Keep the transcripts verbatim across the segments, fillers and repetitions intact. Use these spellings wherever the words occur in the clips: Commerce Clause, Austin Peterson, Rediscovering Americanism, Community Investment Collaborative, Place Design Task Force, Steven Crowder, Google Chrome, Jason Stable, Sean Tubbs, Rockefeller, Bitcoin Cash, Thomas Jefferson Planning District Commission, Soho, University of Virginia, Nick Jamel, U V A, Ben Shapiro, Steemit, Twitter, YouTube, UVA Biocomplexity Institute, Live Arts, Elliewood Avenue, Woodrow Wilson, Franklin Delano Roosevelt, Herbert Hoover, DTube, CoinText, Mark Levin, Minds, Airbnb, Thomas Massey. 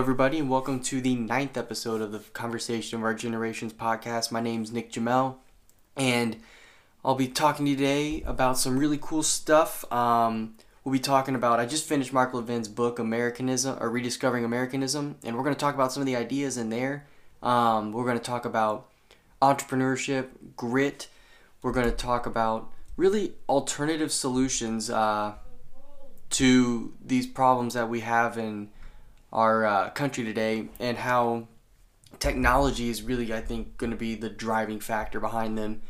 everybody, and welcome to the ninth episode of the Conversation of Our Generations podcast. My name's Nick Jamel, and I'll be talking today about some really cool stuff. Um, we'll be talking about, I just finished Mark Levin's book, Americanism, or Rediscovering Americanism, and we're going to talk about some of the ideas in there. Um, we're going to talk about entrepreneurship, grit. We're going to talk about really alternative solutions uh, to these problems that we have in our uh, country today, and how technology is really, I think, going to be the driving factor behind them.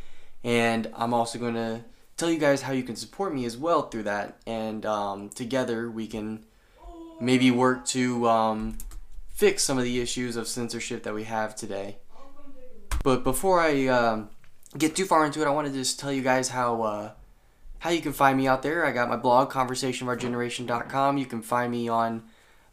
And I'm also going to tell you guys how you can support me as well through that, and um, together we can maybe work to um, fix some of the issues of censorship that we have today. But before I um, get too far into it, I wanted to just tell you guys how uh, how you can find me out there. I got my blog, conversation of our generation dot com. You can find me on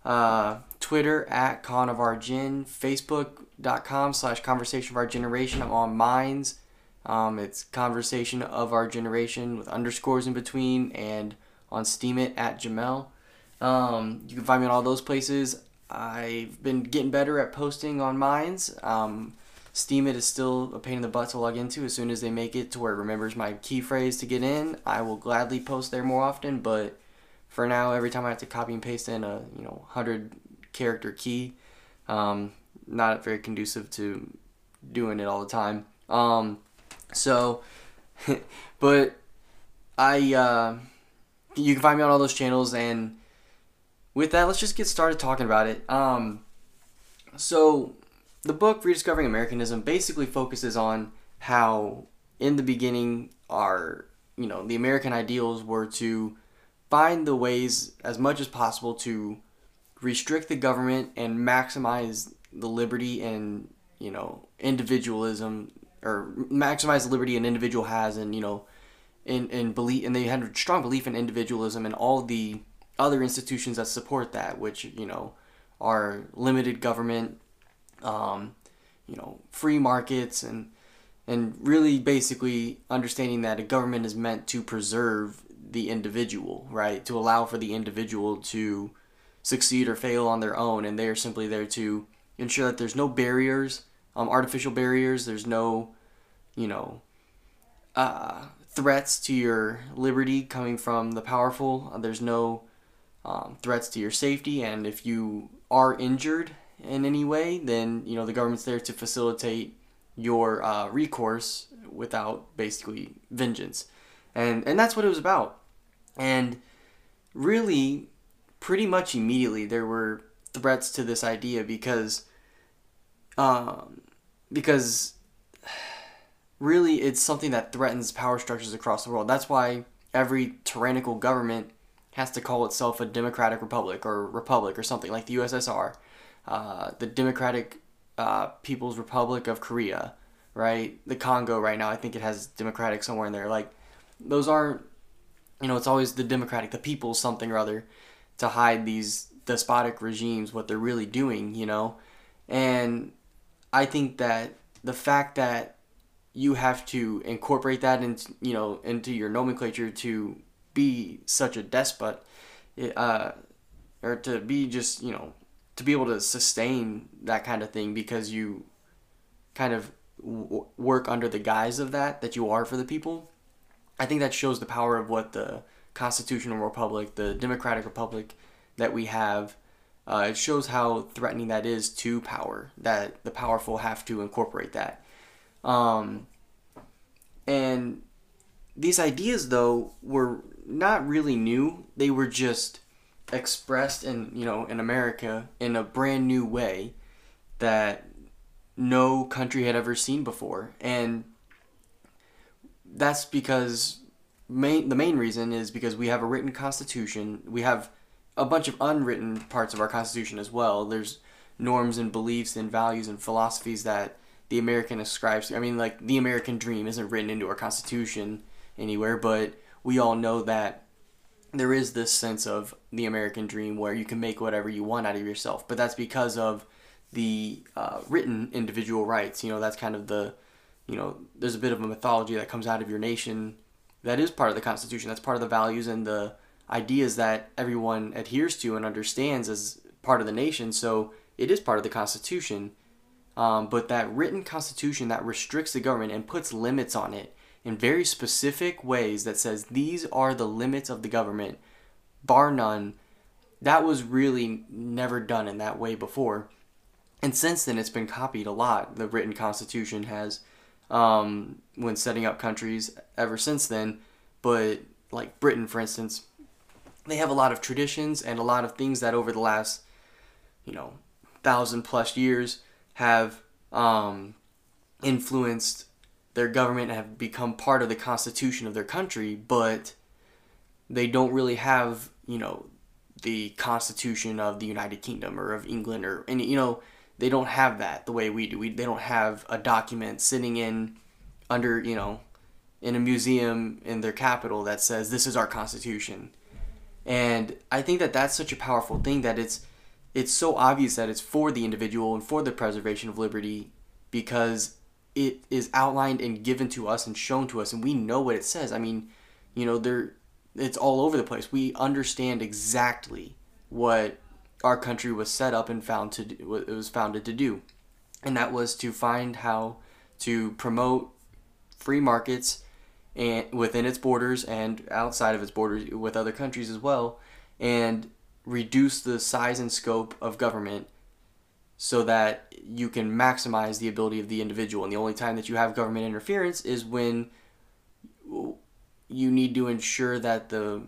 Uh, Twitter at conofourgen, facebook.com slash conversation of our generation. I'm on Minds. Um, it's Conversation of Our Generation with underscores in between, and on Steemit at Jamel. Um, you can find me on all those places. I've been getting better at posting on Minds. Um, Steemit is still a pain in the butt to log into. As soon as they make it to where it remembers my key phrase to get in, I will gladly post there more often, but for now, every time I have to copy and paste in a you know hundred character key, um, not very conducive to doing it all the time. Um, so, but I uh, you can find me on all those channels. And with that, let's just get started talking about it. Um, so the book Rediscovering Americanism basically focuses on how, in the beginning, our you know the American ideals were to find the ways as much as possible to restrict the government and maximize the liberty and, you know, individualism, or maximize the liberty an individual has, and, you know, in, in belief, and they had a strong belief in individualism and all the other institutions that support that, which, you know, are limited government, um, you know, free markets, and, and really basically understanding that a government is meant to preserve the individual, right? To allow for the individual to succeed or fail on their own, and they are simply there to ensure that there's no barriers, um, artificial barriers, there's no, you know, uh, threats to your liberty coming from the powerful, there's no um, threats to your safety, and if you are injured in any way, then, you know, the government's there to facilitate your uh, recourse without basically vengeance. And and that's what it was about. And really, pretty much immediately, there were threats to this idea because, um, because really it's something that threatens power structures across the world. That's why every tyrannical government has to call itself a democratic republic, or republic, or something like the U S S R, uh, the Democratic uh, People's Republic of Korea, right? The Congo right now, I think it has democratic somewhere in there. Like, those aren't, you know, it's always the democratic, the people something or other, to hide these despotic regimes, what they're really doing, you know. And I think that the fact that you have to incorporate that into, you know, into your nomenclature to be such a despot, uh, or to be just, you know, to be able to sustain that kind of thing, because you kind of w- work under the guise of that, that you are for the people. I think that shows the power of what the constitutional republic, the democratic republic that we have, uh, it shows how threatening that is to power, that the powerful have to incorporate that. Um, and these ideas, though, were not really new. They were just expressed in, you know, in America in a brand new way that no country had ever seen before. And that's because main, the main reason is because we have a written constitution. We have a bunch of unwritten parts of our constitution as well. There's norms and beliefs and values and philosophies that the American ascribes to. I mean, like, the American dream isn't written into our constitution anywhere, but we all know that there is this sense of the American dream where you can make whatever you want out of yourself. But that's because of the uh, written individual rights. You know, that's kind of the, you know, there's a bit of a mythology that comes out of your nation that is part of the Constitution. That's part of the values and the ideas that everyone adheres to and understands as part of the nation. So It is part of the Constitution, um, but that written Constitution that restricts the government and puts limits on it in very specific ways that says these are the limits of the government, bar none, that was really never done in that way before. And since then, it's been copied a lot. The written Constitution has, um, when setting up countries ever since then. But like Britain, for instance, they have a lot of traditions and a lot of things that over the last, you know, thousand plus years have um, influenced their government and have become part of the Constitution of their country. But they don't really have, you know, the Constitution of the United Kingdom or of England or any, you know, they don't have that the way we do. We, they don't have a document sitting in under, you know, in a museum in their capital that says this is our Constitution. And I think that that's such a powerful thing that it's, it's so obvious that it's for the individual and for the preservation of liberty because it is outlined and given to us and shown to us and we know what it says. I mean, you know, there, it's all over the place. We understand exactly what our country was set up and found to do, what it was founded to do, and that was to find how to promote free markets and within its borders and outside of its borders with other countries as well, and reduce the size and scope of government so that you can maximize the ability of the individual. And the only time that you have government interference is when you need to ensure that the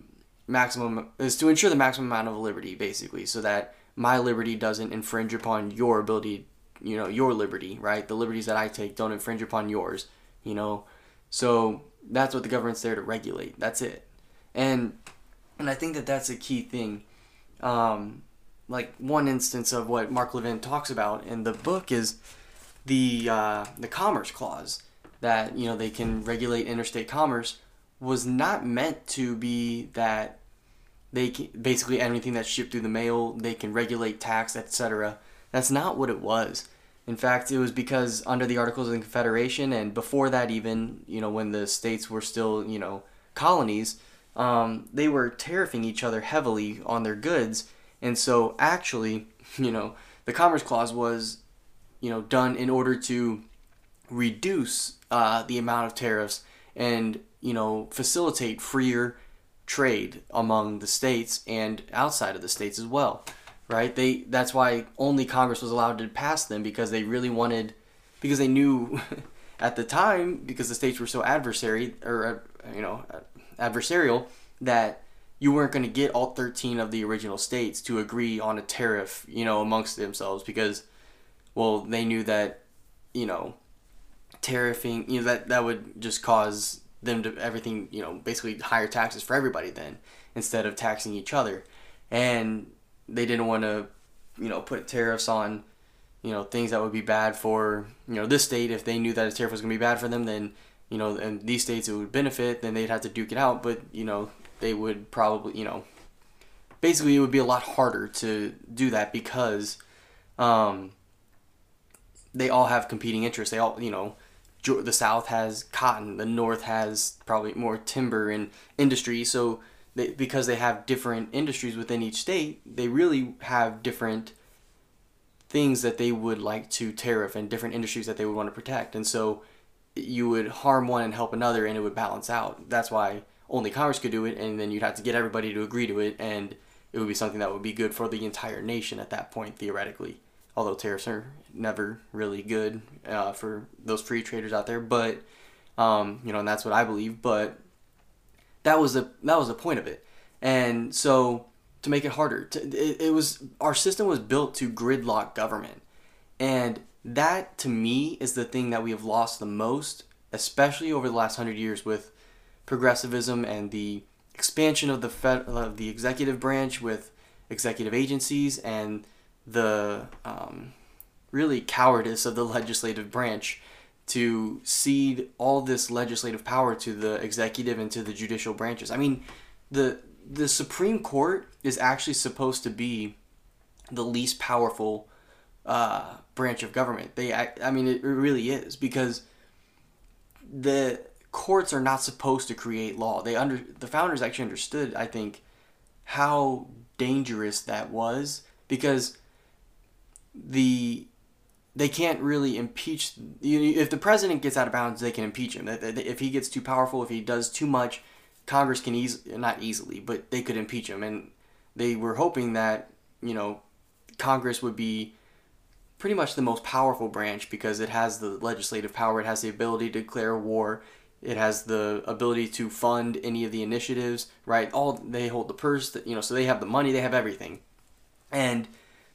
maximum is to ensure the maximum amount of liberty, basically, so that my liberty doesn't infringe upon your ability, you know, your liberty, right? The liberties that I take don't infringe upon yours, you know? So that's what the government's there to regulate. That's it. And, and I think that that's a key thing. Um, like one instance of what Mark Levin talks about in the book is the, uh, the Commerce Clause that, you know, they can regulate interstate commerce was not meant to be that they can, basically anything that's shipped through the mail, they can regulate, tax, et cetera. That's not what it was. In fact, it was because under the Articles of the Confederation and before that even, you know, when the states were still, you know, colonies, um, they were tariffing each other heavily on their goods. And so actually, you know, the Commerce Clause was, you know, done in order to reduce uh, the amount of tariffs and, you know, facilitate freer trade among the states and outside of the states as well, right? They, that's why only Congress was allowed to pass them, because they really wanted, because they knew at the time, because the states were so adversary or, you know, adversarial, that you weren't going to get all thirteen of the original states to agree on a tariff, you know, amongst themselves, because, well, they knew that, you know, tariffing, you know, that, that would just cause them to everything, you know, basically higher taxes for everybody then, instead of taxing each other. And they didn't want to, you know, put tariffs on, you know, things that would be bad for, you know, this state. If they knew that a tariff was going to be bad for them, then, you know, and these states it would benefit, then they'd have to duke it out. But, you know, they would probably, you know, basically it would be a lot harder to do that because um, they all have competing interests. They all, you know, the South has cotton, the North has probably more timber and industry. So they, because they have different industries within each state, they really have different things that they would like to tariff and different industries that they would want to protect. And so you would harm one and help another, and it would balance out. That's why only Congress could do it, and then you'd have to get everybody to agree to it, and it would be something that would be good for the entire nation at that point, theoretically. Although tariffs are never really good uh, for those free traders out there, but um, you know, and that's what I believe. But that was the that was the point of it, and so to make it harder, to, it, it was our system was built to gridlock government, and that to me is the thing that we have lost the most, especially over the last hundred years with progressivism and the expansion of the fed, of the executive branch with executive agencies and the um, really cowardice of the legislative branch to cede all this legislative power to the executive and to the judicial branches. I mean, the the Supreme Court is actually supposed to be the least powerful uh, branch of government. They, I, I mean, it really is, because the courts are not supposed to create law. They under the founders actually understood, I think, how dangerous that was, because the they can't really impeach. You, if the president gets out of bounds, they can impeach him. If he gets too powerful, if he does too much, Congress can easily, not easily, but they could impeach him. And they were hoping that, you know, Congress would be pretty much the most powerful branch because it has the legislative power, it has the ability to declare war, it has the ability to fund any of the initiatives, right? All they hold the purse, you know, so they have the money, they have everything. And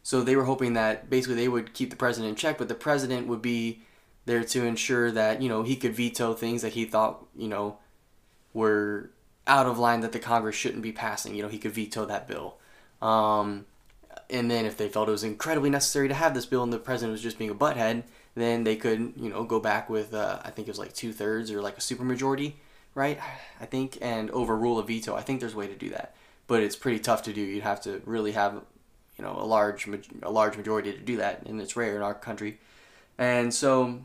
so they were hoping that basically they would keep the president in check, but the president would be there to ensure that, you know, he could veto things that he thought, you know, were out of line, that the Congress shouldn't be passing. You know, he could veto that bill. Um, and then if they felt it was incredibly necessary to have this bill and the president was just being a butthead, then they could, you know, go back with, uh, I think it was like two-thirds or like a supermajority, right, I think, and overrule a veto. I think there's a way to do that, but it's pretty tough to do. You'd have to really have, you know, a large a large majority to do that, and it's rare in our country. And so,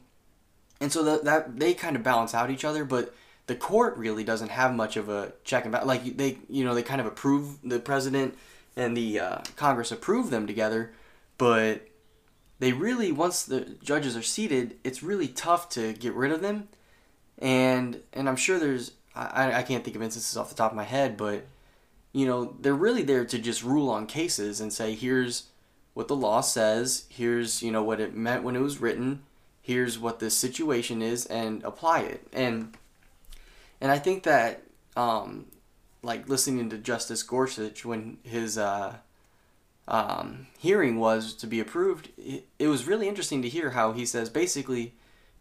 and so the, that they kind of balance out each other, but the court really doesn't have much of a check and balance. Like they, you know, they kind of approve the president and the uh, Congress approve them together, but they really, once the judges are seated, it's really tough to get rid of them. And and I'm sure there's, I, I can't think of instances off the top of my head, but, you know, they're really there to just rule on cases and say, here's what the law says, here's, you know, what it meant when it was written, here's what the situation is, and apply it. And And I think that, um, like, listening to Justice Gorsuch when his uh, um, hearing was to be approved, it, it was really interesting to hear how he says, basically,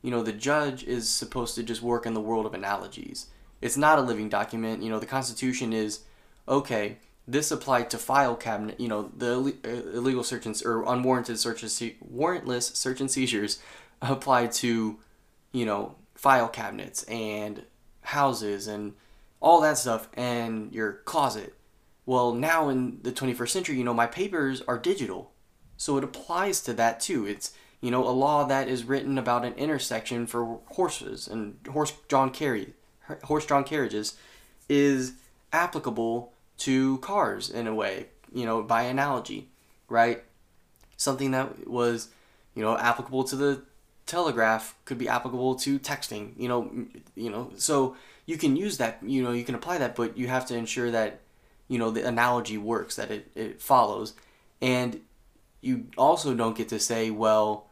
you know, the judge is supposed to just work in the world of analogies. It's not a living document. You know, the Constitution is, okay, this applied to file cabinet, you know, the Ill- illegal search and, or unwarranted search and se- warrantless search and seizures applied to, you know, file cabinets and houses and all that stuff and your closet. Well, now in the twenty-first century, you know, my papers are digital, so it applies to that too. It's, you know, a law that is written about an intersection for horses and horse-drawn carry, horse-drawn carriages is applicable to cars in a way, you know, by analogy, right? Something that was, you know, applicable to the telegraph could be applicable to texting, you know, you know, so you can use that, you know, you can apply that, but you have to ensure that, you know, the analogy works, that it, it follows. And you also don't get to say, well,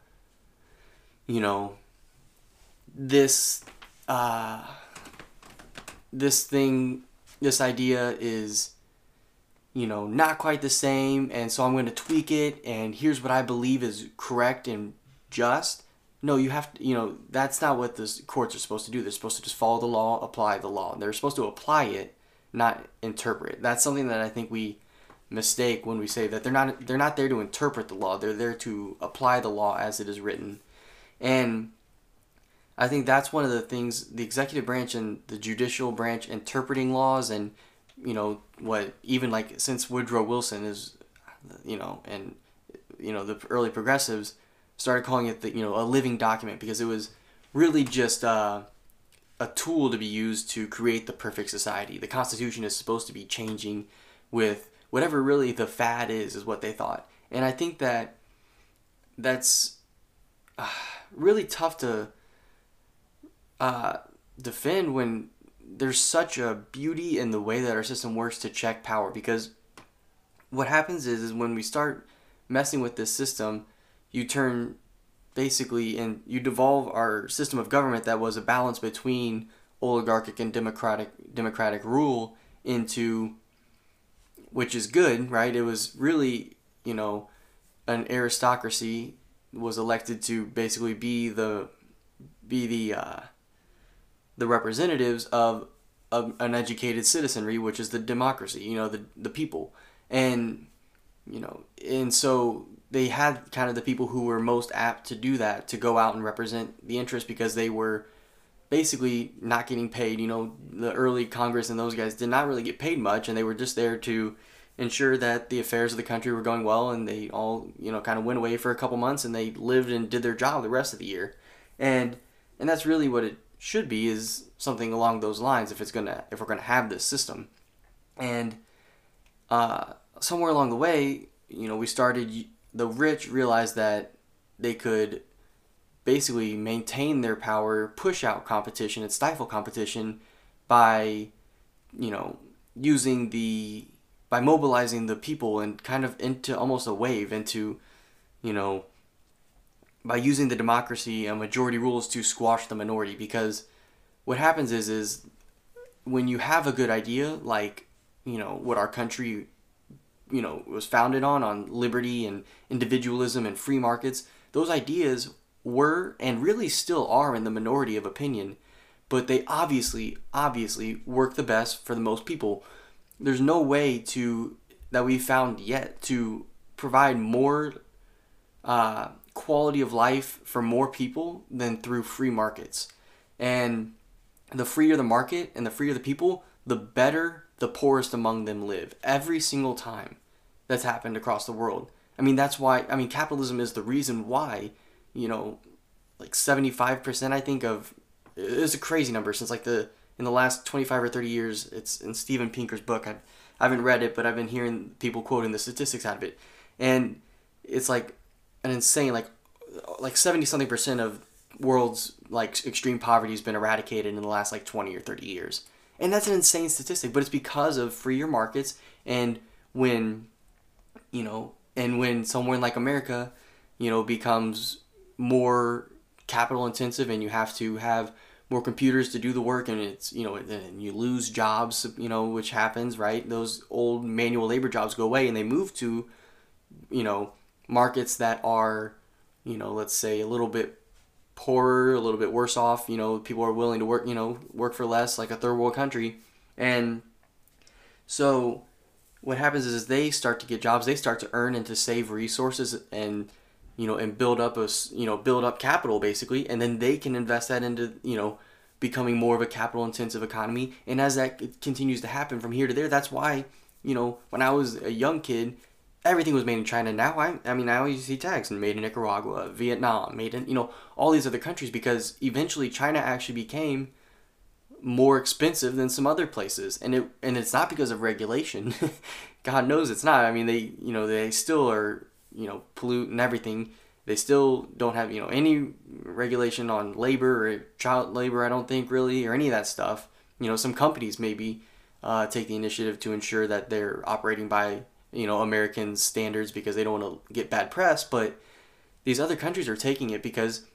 you know, this, uh, this thing, this idea is, you know, not quite the same, and so I'm going to tweak it, and here's what I believe is correct and just. No, you have to, you know, that's not what the courts are supposed to do. They're supposed to just follow the law, apply the law. They're supposed to apply it, not interpret. That's something that I think we mistake when we say that they're not they're not there to interpret the law. They're there to apply the law as it is written. And I think that's one of the things the executive branch and the judicial branch interpreting laws, and, you know, what even like since Woodrow Wilson is, you know, and, you know, the early progressives started calling it the, you know, a living document, because it was really just uh, a tool to be used to create the perfect society. The Constitution is supposed to be changing with whatever really the fad is, is what they thought. And I think that that's uh, really tough to uh, defend when there's such a beauty in the way that our system works to check power. Because what happens is, is when we start messing with this system, you turn basically and you devolve our system of government that was a balance between oligarchic and democratic democratic rule into, which is good, right? It was really, you know, an aristocracy was elected to basically be the be the uh, the representatives of, of an educated citizenry, which is the democracy, you know, the the people, and you know, and so they had kind of the people who were most apt to do that, to go out and represent the interest, because they were basically not getting paid. You know, the early Congress and those guys did not really get paid much, and they were just there to ensure that the affairs of the country were going well, and they all, you know, kind of went away for a couple months, and they lived and did their job the rest of the year. And and that's really what it should be, is something along those lines if it's gonna if we're gonna have this system. And uh, somewhere along the way, you know, we started the rich realized that they could basically maintain their power, push out competition, and stifle competition by, you know, using the, by mobilizing the people and kind of into almost a wave into, you know, by using the democracy and majority rules to squash the minority. Because what happens is, is when you have a good idea, like, you know, what our country, you know, was founded on, on liberty and individualism and free markets, those ideas were and really still are in the minority of opinion, but they obviously, obviously work the best for the most people. There's no way to, that we've found yet, to provide more uh, quality of life for more people than through free markets. And the freer the market and the freer the people, the better the poorest among them live. Every single time that's happened across the world. I mean, that's why, I mean, capitalism is the reason why, you know, like seventy-five percent, I think, of, it's a crazy number since like the, in the last twenty-five or thirty years, it's in Steven Pinker's book. I've, I haven't read it, but I've been hearing people quoting the statistics out of it. And it's like an insane, like, like seventy something percent of world's like extreme poverty has been eradicated in the last like twenty or thirty years. And that's an insane statistic, but it's because of freer markets. And when, you know, and when somewhere like America, you know, becomes more capital intensive and you have to have more computers to do the work, and it's, you know, and you lose jobs, you know, which happens, right? Those old manual labor jobs go away and they move to, you know, markets that are, you know, let's say a little bit poorer, a little bit worse off, you know, people are willing to work, you know, work for less, like a third world country. And so what happens is they start to get jobs, they start to earn and to save resources and, you know, and build up a, you know, build up capital basically. And then they can invest that into, you know, becoming more of a capital intensive economy. And as that continues to happen from here to there, that's why, you know, when I was a young kid, everything was made in China. Now, I I mean, I always see tags and made in Nicaragua, Vietnam, made in, you know, all these other countries, because eventually China actually became more expensive than some other places. And it and it's not because of regulation. God knows it's not. I mean, they, you know, they still are, you know, pollute and everything. They still don't have, you know, any regulation on labor or child labor, I don't think really, or any of that stuff. You know, some companies maybe uh, take the initiative to ensure that they're operating by, you know, American standards because they don't want to get bad press, but these other countries are taking it because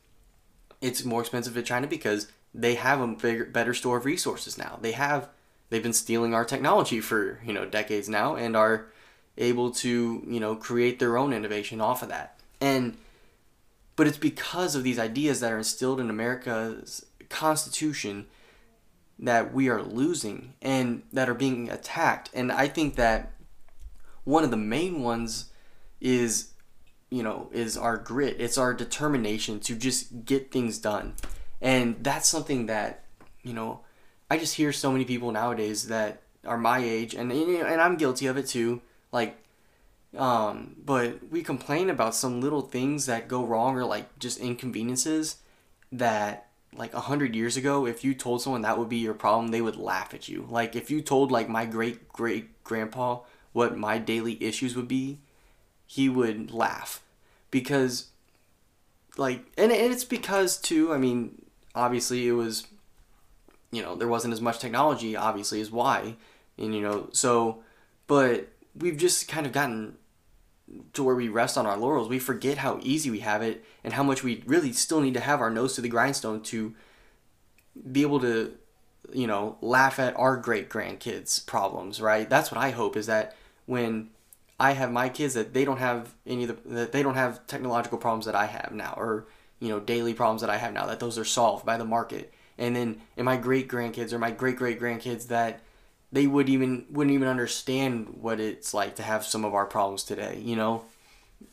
it's more expensive to China because they have a bigger, better store of resources now. They have, they've been stealing our technology for, you know, decades now and are able to, you know, create their own innovation off of that. And, but it's because of these ideas that are instilled in America's Constitution that we are losing and that are being attacked. And I think that one of the main ones is, you know, is our grit. It's our determination to just get things done. And that's something that, you know, I just hear so many people nowadays that are my age, and and I'm guilty of it too, like, um, but we complain about some little things that go wrong or like just inconveniences that like a hundred years ago, if you told someone that would be your problem, they would laugh at you. Like if you told like my great great grandpa what my daily issues would be, he would laugh. Because, like, and, and it's because, too, I mean, obviously it was, you know, there wasn't as much technology, obviously, is why. And, you know, so, but we've just kind of gotten to where we rest on our laurels. We forget how easy we have it and how much we really still need to have our nose to the grindstone to be able to, you know, laugh at our great-grandkids' problems, right? That's what I hope, is that when I have my kids, that they don't have any of the, that they don't have technological problems that I have now, or, you know, daily problems that I have now, that those are solved by the market. And then in my great grandkids or my great great grandkids, that they would even wouldn't even understand what it's like to have some of our problems today, you know,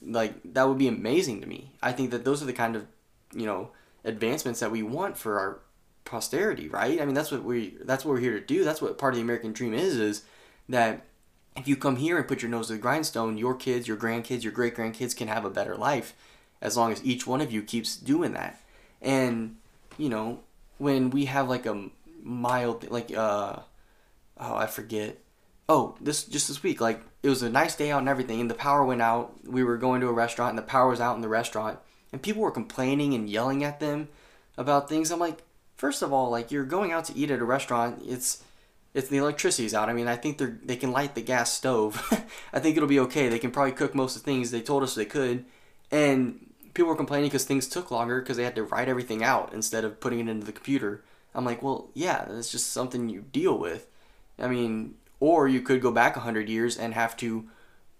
like that would be amazing to me. I think that those are the kind of, you know, advancements that we want for our posterity, right? I mean, that's what we that's what we're here to do. That's what part of the American dream is, is that if you come here and put your nose to the grindstone, your kids, your grandkids, your great-grandkids can have a better life as long as each one of you keeps doing that. And, you know, when we have like a mild, like, uh, oh, I forget, oh, this just this week, like, it was a nice day out and everything, and the power went out. We were going to a restaurant, and the power was out in the restaurant, and people were complaining and yelling at them about things. I'm like, first of all, like, you're going out to eat at a restaurant. It's it's the electricity's out. I mean, I think they they can light the gas stove. I think it'll be okay. They can probably cook most of the things they told us they could, and people were complaining because things took longer because they had to write everything out instead of putting it into the computer. I'm like, well, yeah, that's just something you deal with. I mean, or you could go back one hundred years and have to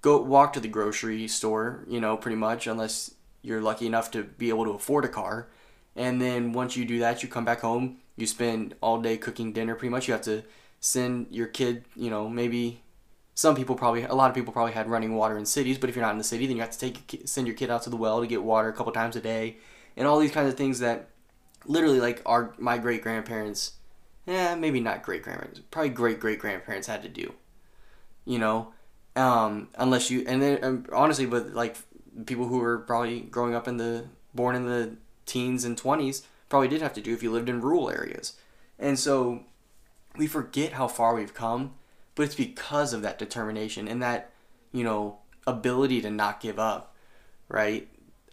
go walk to the grocery store, you know, pretty much, unless you're lucky enough to be able to afford a car. And then once you do that, you come back home, you spend all day cooking dinner pretty much. You have to send your kid, you know, maybe some people probably, a lot of people probably had running water in cities, but if you're not in the city, then you have to take send your kid out to the well to get water a couple times a day, and all these kinds of things that literally, like, our my great-grandparents, eh, maybe not great-grandparents, probably great-great-grandparents had to do, you know, um, unless you, and then, um, honestly, but, like, people who were probably growing up in the, born in the teens and twenties probably did have to do if you lived in rural areas. And so we forget how far we've come, but it's because of that determination and that, you know, ability to not give up, right?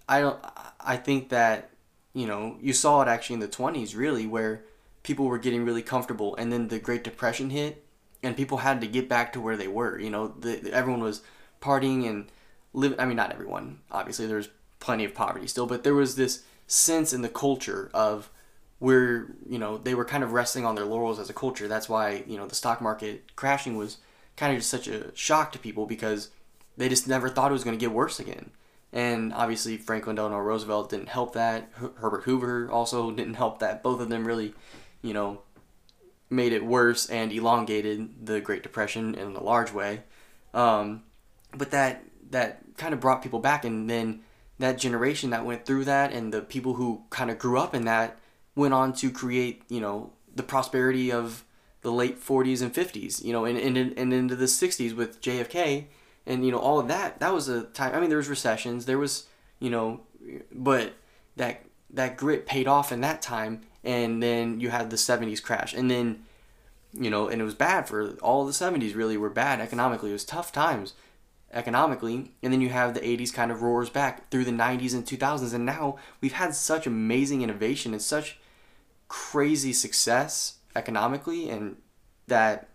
I don't, I think that, you know, you saw it actually in the twenties, really, where people were getting really comfortable, and then the Great Depression hit, and people had to get back to where they were. You know, the, the, everyone was partying and living. I mean, not everyone, obviously. There's plenty of poverty still, but there was this sense in the culture of where, you know, they were kind of resting on their laurels as a culture. That's why, you know, the stock market crashing was kind of just such a shock to people, because they just never thought it was going to get worse again. And obviously, Franklin Delano Roosevelt didn't help that. Her- Herbert Hoover also didn't help that. Both of them really, you know, made it worse and elongated the Great Depression in a large way. Um, but that that kind of brought people back. And then that generation that went through that, and the people who kind of grew up in that, went on to create, you know, the prosperity of the late forties and fifties, you know, and, and, and into the sixties with J F K. And, you know, all of that, that was a time, I mean, there was recessions, there was, you know, but that that grit paid off in that time. And then you had the seventies crash. And then, you know, and it was bad for all the seventies, really, were bad economically. It was tough times economically. And then you have the eighties kind of roars back through the nineties and two thousands. And now we've had such amazing innovation and such crazy success economically, and that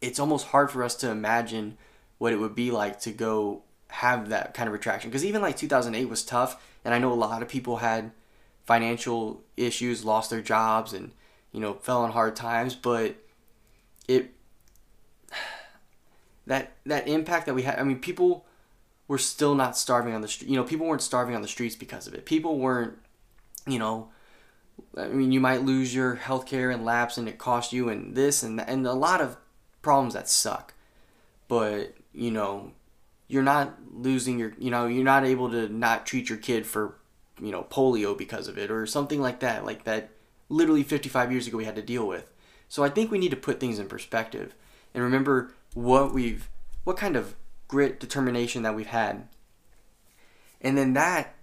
it's almost hard for us to imagine what it would be like to go have that kind of retraction. Because even like two thousand eight was tough, and I know a lot of people had financial issues, lost their jobs, and, you know, fell on hard times, but it that that impact that we had, I mean, people were still not starving on the street. You know, people weren't starving on the streets because of it. People weren't, you know, I mean, you might lose your healthcare and lapse, and it cost you, and this and that, and a lot of problems that suck. But, you know, you're not losing your, you know, you're not able to not treat your kid for, you know, polio because of it, or something like that, like that literally fifty-five years ago we had to deal with. So I think we need to put things in perspective and remember what we've, what kind of grit, determination that we've had. And then that,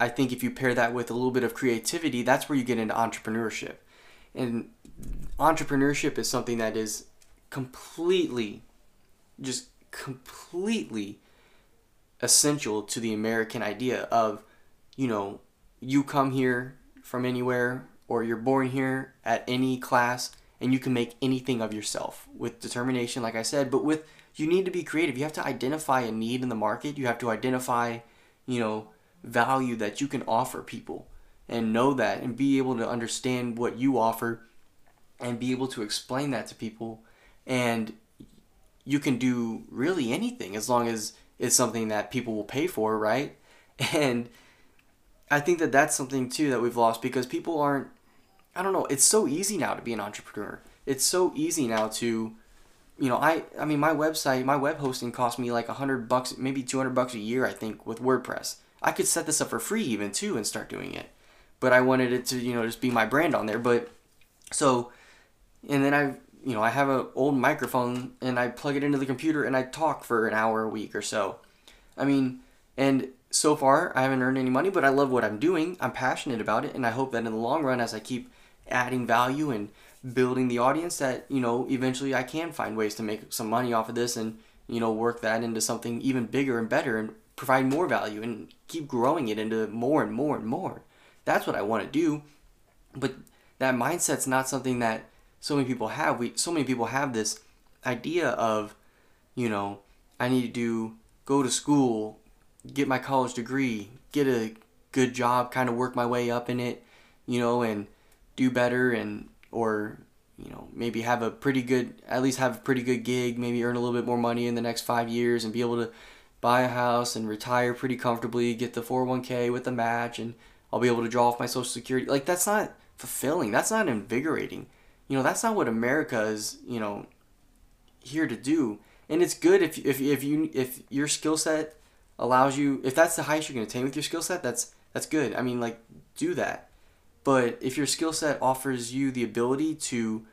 I think if you pair that with a little bit of creativity, that's where you get into entrepreneurship. And entrepreneurship is something that is completely just completely essential to the American idea of, you know, you come here from anywhere, or you're born here at any class, and you can make anything of yourself with determination, like I said, but with, you need to be creative. You have to identify a need in the market. You have to identify, you know, value that you can offer people, and know that, and be able to understand what you offer, and be able to explain that to people. And you can do really anything as long as it's something that people will pay for, right? And I think that that's something, too, that we've lost, because people aren't, I don't know, it's so easy now to be an entrepreneur. It's so easy now to, you know, I I mean, my website, my web hosting cost me like a hundred bucks, maybe two hundred bucks a year, I think, with WordPress. I could set this up for free even, too, and start doing it. But I wanted it to, you know, just be my brand on there. But so, and then I've, you know, I have an old microphone, and I plug it into the computer, and I talk for an hour a week or so. I mean, and so far, I haven't earned any money, but I love what I'm doing. I'm passionate about it, and I hope that in the long run, as I keep adding value and building the audience that, you know, eventually I can find ways to make some money off of this and, you know, work that into something even bigger and better and provide more value and keep growing it into more and more and more. That's what I want to do. But that mindset's not something that so many people have. We so many people have this idea of, you know, I need to do, go to school, get my college degree, get a good job, kind of work my way up in it, you know, and do better, and or, you know, maybe have a pretty good, at least have a pretty good gig, maybe earn a little bit more money in the next five years and be able to buy a house and retire pretty comfortably, get the four oh one k with the match, and I'll be able to draw off my Social Security. Like, that's not fulfilling. That's not invigorating. You know, that's not what America is, you know, here to do. And it's good if if if you if your skill set allows you, if that's the highest you can attain with your skill set, that's that's good. I mean, like, do that. But if your skill set offers you the ability to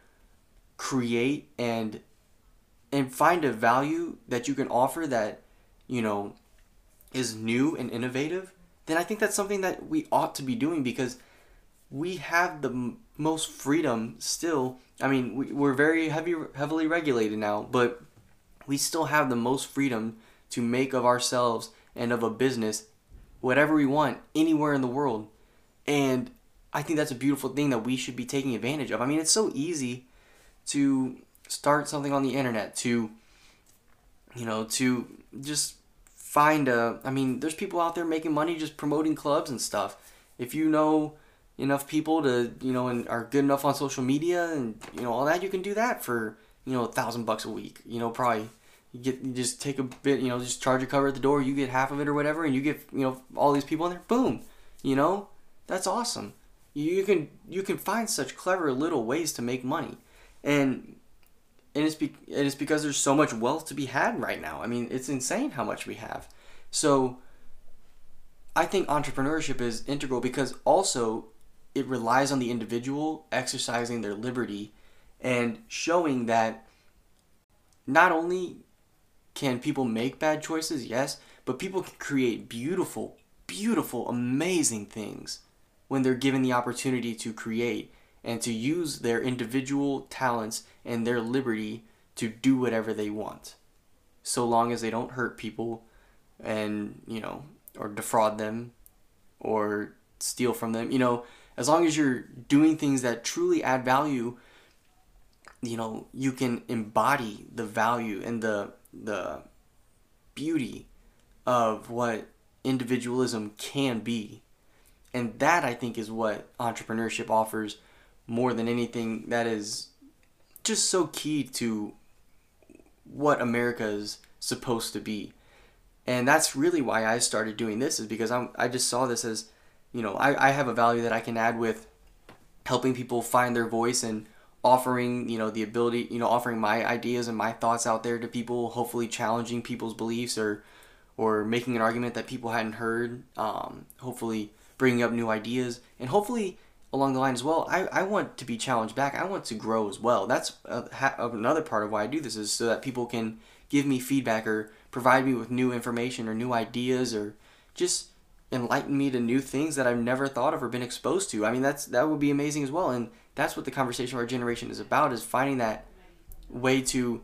create and and find a value that you can offer that, you know, is new and innovative, then I think that's something that we ought to be doing, because we have the m- most freedom still. I mean, we, we're very heavy, heavily regulated now, but we still have the most freedom to make of ourselves and of a business whatever we want anywhere in the world. And I think that's a beautiful thing that we should be taking advantage of. I mean, it's so easy to start something on the internet, to, you know, to just find a, I mean, there's people out there making money just promoting clubs and stuff. If you know enough people to, you know, and are good enough on social media and, you know, all that, you can do that for, you know, a thousand bucks a week, you know, probably. You get, you just take a bit, you know, just charge a cover at the door, you get half of it or whatever, and you get, you know, all these people in there, boom, you know, that's awesome. You can you can find such clever little ways to make money, and and it's be, and it's because there's so much wealth to be had right now. I mean, it's insane how much we have. So I think entrepreneurship is integral, because also it relies on the individual exercising their liberty and showing that not only can people make bad choices, yes, but people can create beautiful, beautiful, amazing things when they're given the opportunity to create and to use their individual talents and their liberty to do whatever they want, so long as they don't hurt people and, you know, or defraud them or steal from them. You know, as long as you're doing things that truly add value, you know, you can embody the value and the the beauty of what individualism can be. And that, I think, is what entrepreneurship offers more than anything. That is just so key to what America is supposed to be. And that's really why I started doing this, is because I'm, I just saw this as, you know, I, I have a value that I can add with helping people find their voice and offering, you know, the ability, you know, offering my ideas and my thoughts out there to people, hopefully challenging people's beliefs or, or making an argument that people hadn't heard, um, hopefully bringing up new ideas, and hopefully along the line as well, I, I want to be challenged back. I want to grow as well. That's a, ha, another part of why I do this, is so that people can give me feedback or provide me with new information or new ideas or just enlighten me to new things that I've never thought of or been exposed to. I mean, that's that would be amazing as well, and that's what the Conversation of Our Generation is about, is finding that way to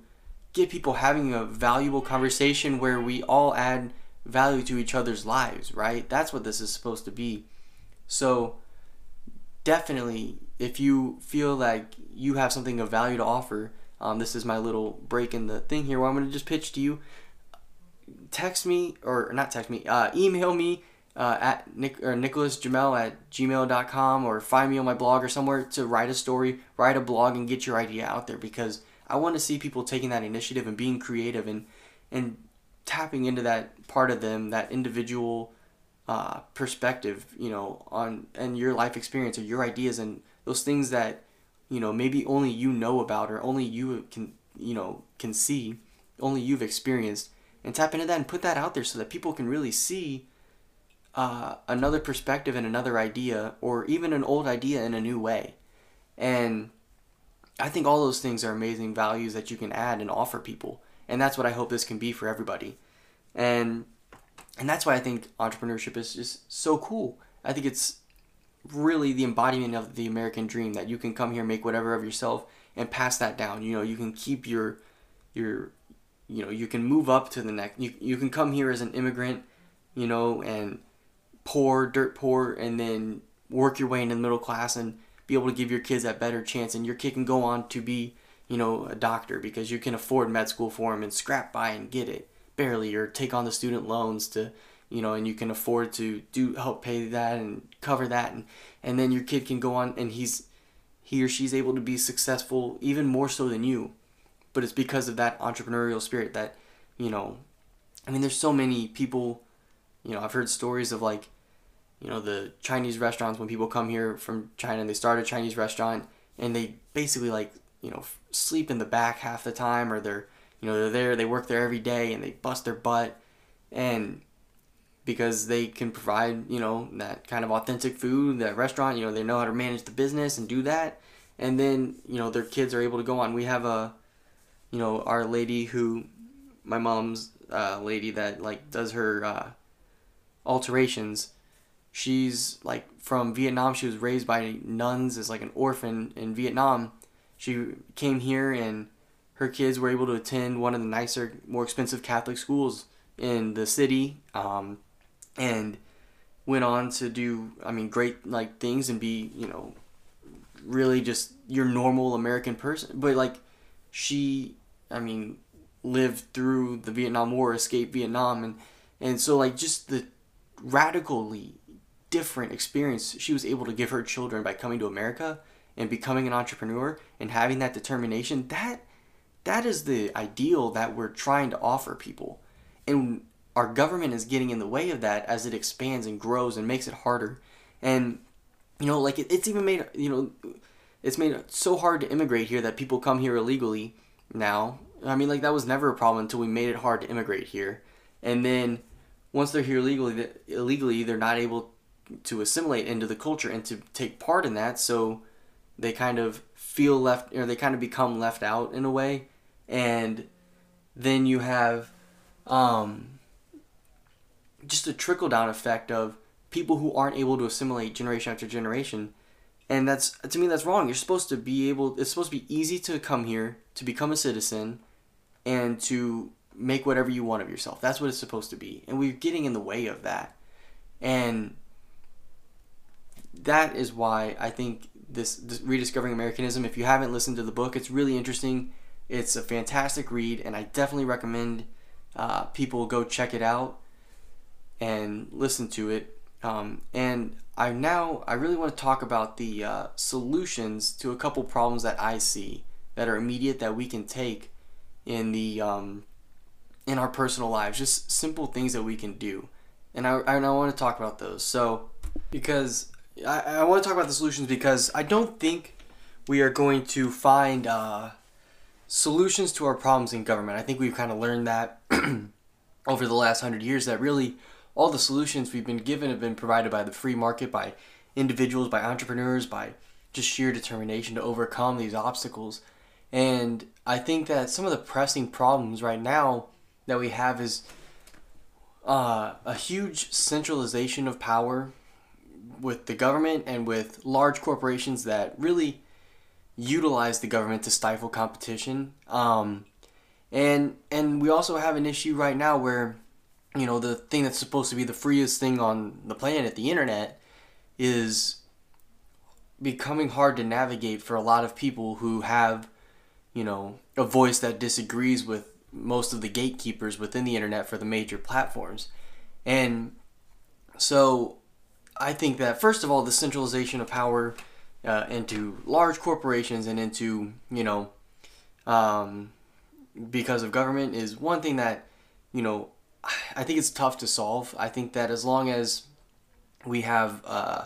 get people having a valuable conversation where we all add value to each other's lives, right? That's what this is supposed to be. So definitely, if you feel like you have something of value to offer, um, this is my little break in the thing here where I'm going to just pitch to you. Text me, or not text me, uh, email me uh, at Nick or nicholasjamel at gmail dot com, or find me on my blog or somewhere to write a story, write a blog, and get your idea out there, because I want to see people taking that initiative and being creative and and tapping into that part of them, that individual uh, perspective, you know, on and your life experience or your ideas and those things that, you know, maybe only you know about or only you can, you know, can see, only you've experienced, and tap into that and put that out there so that people can really see uh, another perspective and another idea, or even an old idea in a new way. And I think all those things are amazing values that you can add and offer people. And that's what I hope this can be for everybody. And and that's why I think entrepreneurship is just so cool. I think it's really the embodiment of the American dream, that you can come here, make whatever of yourself, and pass that down. You know, you can keep your, your, you know, you can move up to the next. You you can come here as an immigrant, you know, and poor, dirt poor, and then work your way into the middle class and be able to give your kids that better chance. And your kid can go on to be, you know, a doctor because you can afford med school for him and scrap by and get it barely, or take on the student loans to, you know, and you can afford to do help pay that and cover that. And, and then your kid can go on and he's, he or she's able to be successful even more so than you. But it's because of that entrepreneurial spirit that, you know, I mean, there's so many people, you know, I've heard stories of like, you know, the Chinese restaurants, when people come here from China and they start a Chinese restaurant and they basically like, you know, sleep in the back half the time, or they're, you know, they're there, they work there every day and they bust their butt. And because they can provide, you know, that kind of authentic food, that restaurant, you know, they know how to manage the business and do that. And then, you know, their kids are able to go on. We have a, you know, our lady who, my mom's uh, lady that like does her uh, alterations. She's like from Vietnam. She was raised by nuns as like an orphan in Vietnam. She came here and her kids were able to attend one of the nicer, more expensive Catholic schools in the city, um, and went on to do, I mean, great like things and be, you know, really just your normal American person. But like she, I mean, lived through the Vietnam War, escaped Vietnam. And, and so like just the radically different experience she was able to give her children by coming to America and becoming an entrepreneur and having that determination, that that is the ideal that we're trying to offer people. And our government is getting in the way of that as it expands and grows and makes it harder. And, you know, like it, it's even made, you know, it's made it so hard to immigrate here that people come here illegally now. I mean, like that was never a problem until we made it hard to immigrate here. And then once they're here legally, illegally, they're not able to assimilate into the culture and to take part in that. So they kind of feel left, or they kind of become left out in a way. And then you have um, just a trickle-down effect of people who aren't able to assimilate generation after generation. And that's, to me, that's wrong. You're supposed to be able, it's supposed to be easy to come here, to become a citizen, and to make whatever you want of yourself. That's what it's supposed to be. And we're getting in the way of that. And that is why I think this, this Rediscovering Americanism, if you haven't listened to the book, it's really interesting. It's a fantastic read, and I definitely recommend uh, people go check it out and listen to it. Um, and I now I really want to talk about the uh, solutions to a couple problems that I see that are immediate that we can take in the um, in our personal lives, just simple things that we can do. And I and I want to talk about those. So because I, I want to talk about the solutions, because I don't think we are going to find uh, solutions to our problems in government. I think we've kind of learned that over the last hundred years that really all the solutions we've been given have been provided by the free market, by individuals, by entrepreneurs, by just sheer determination to overcome these obstacles. And I think that some of the pressing problems right now that we have is uh, a huge centralization of power with the government and with large corporations that really utilize the government to stifle competition. Um, and and we also have an issue right now where, you know, the thing that's supposed to be the freest thing on the planet, the internet, is becoming hard to navigate for a lot of people who have, you know, a voice that disagrees with most of the gatekeepers within the internet for the major platforms. And so I think that, first of all, the centralization of power uh, into large corporations and into, you know, um, because of government is one thing that, you know, I think it's tough to solve. I think that as long as we have uh,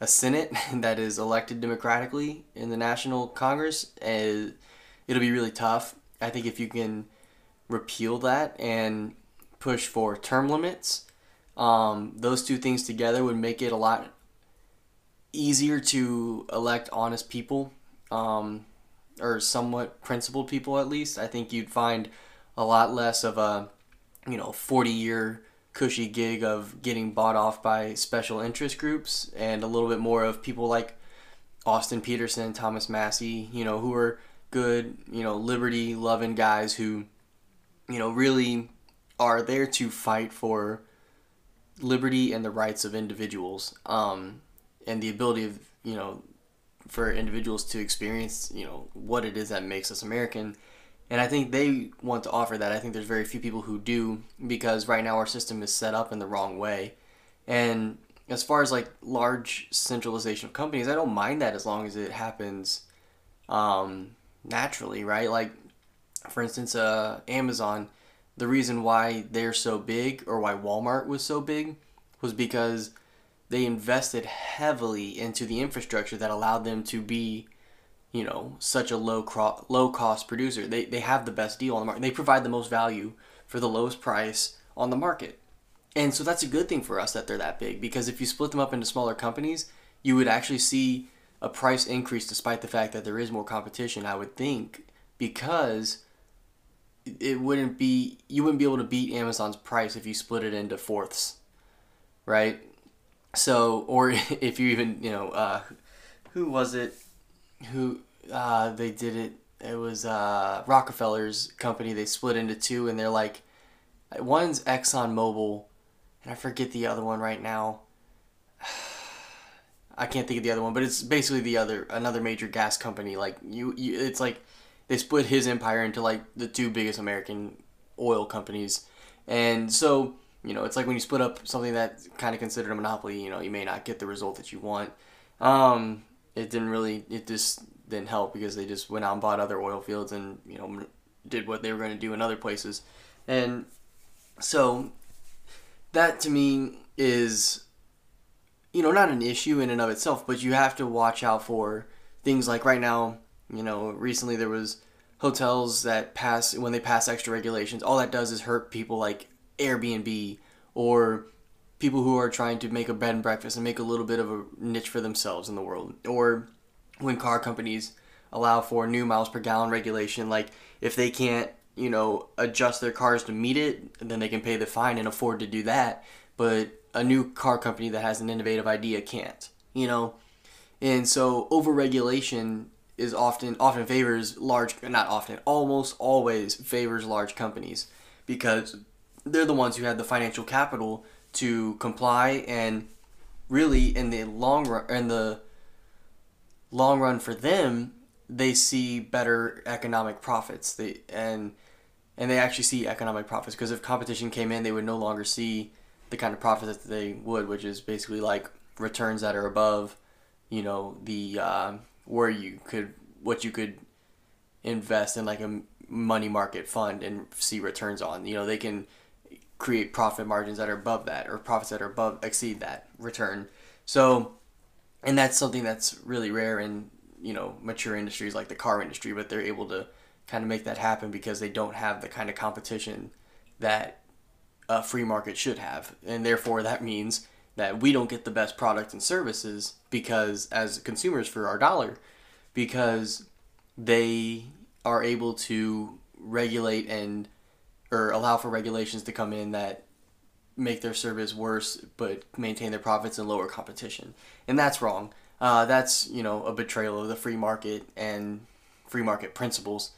a Senate that is elected democratically in the National Congress, uh, it'll be really tough. I think if you can repeal that and push for term limits, Um, those two things together would make it a lot easier to elect honest people, um, or somewhat principled people at least. I think you'd find a lot less of a, you know, forty-year cushy gig of getting bought off by special interest groups, and a little bit more of people like Austin Peterson, Thomas Massey, you know, who are good, you know, liberty-loving guys who, you know, really are there to fight for liberty and the rights of individuals, um, and the ability of, you know, for individuals to experience, you know, what it is that makes us American. And I think they want to offer that. I think there's very few people who do, because right now our system is set up in the wrong way. And as far as like large centralization of companies, I don't mind that as long as it happens um, naturally, right? Like, for instance, uh, Amazon, the reason why they're so big, or why Walmart was so big, was because they invested heavily into the infrastructure that allowed them to be, you know, such a low cro- low cost producer. They they have the best deal on the market. They provide the most value for the lowest price on the market. And so that's a good thing for us that they're that big, because if you split them up into smaller companies, you would actually see a price increase despite the fact that there is more competition, I would think, because it wouldn't be, you wouldn't be able to beat Amazon's price if you split it into fourths, right? So, or if you even, you know, uh, who was it? Who uh, they did it, it was uh, Rockefeller's company. They split into two, and they're like, one's Exxon Mobil, and I forget the other one right now. I can't think of the other one, but it's basically the other, another major gas company. Like, you, you it's like they split his empire into like the two biggest American oil companies. And so, you know, it's like when you split up something that's kind of considered a monopoly, you know, you may not get the result that you want. Um... It didn't really, it just didn't help, because they just went out and bought other oil fields and, you know, did what they were going to do in other places. And so that to me is, you know, not an issue in and of itself, but you have to watch out for things like right now, you know, recently there was hotels that pass, when they pass extra regulations, all that does is hurt people like Airbnb or people who are trying to make a bed and breakfast and make a little bit of a niche for themselves in the world. Or when car companies allow for new miles per gallon regulation, like if they can't, you know, adjust their cars to meet it, then they can pay the fine and afford to do that. But a new car company that has an innovative idea can't, you know. And so overregulation is often, often favors large, not often, almost always favors large companies, because they're the ones who have the financial capital to comply, and really in the long run, in the long run for them, they see better economic profits. They and and they actually see economic profits, because if competition came in, they would no longer see the kind of profits that they would, which is basically like returns that are above, you know, the uh, where you could what you could invest in like a money market fund and see returns on. You know, they can create profit margins that are above that, or profits that are above, exceed that return. So, and that's something that's really rare in, you know, mature industries like the car industry, but they're able to kind of make that happen because they don't have the kind of competition that a free market should have. And therefore that means that we don't get the best products and services, because as consumers, for our dollar, because they are able to regulate and or allow for regulations to come in that make their service worse but maintain their profits and lower competition. And that's wrong. Uh, that's, you know, a betrayal of the free market and free market principles.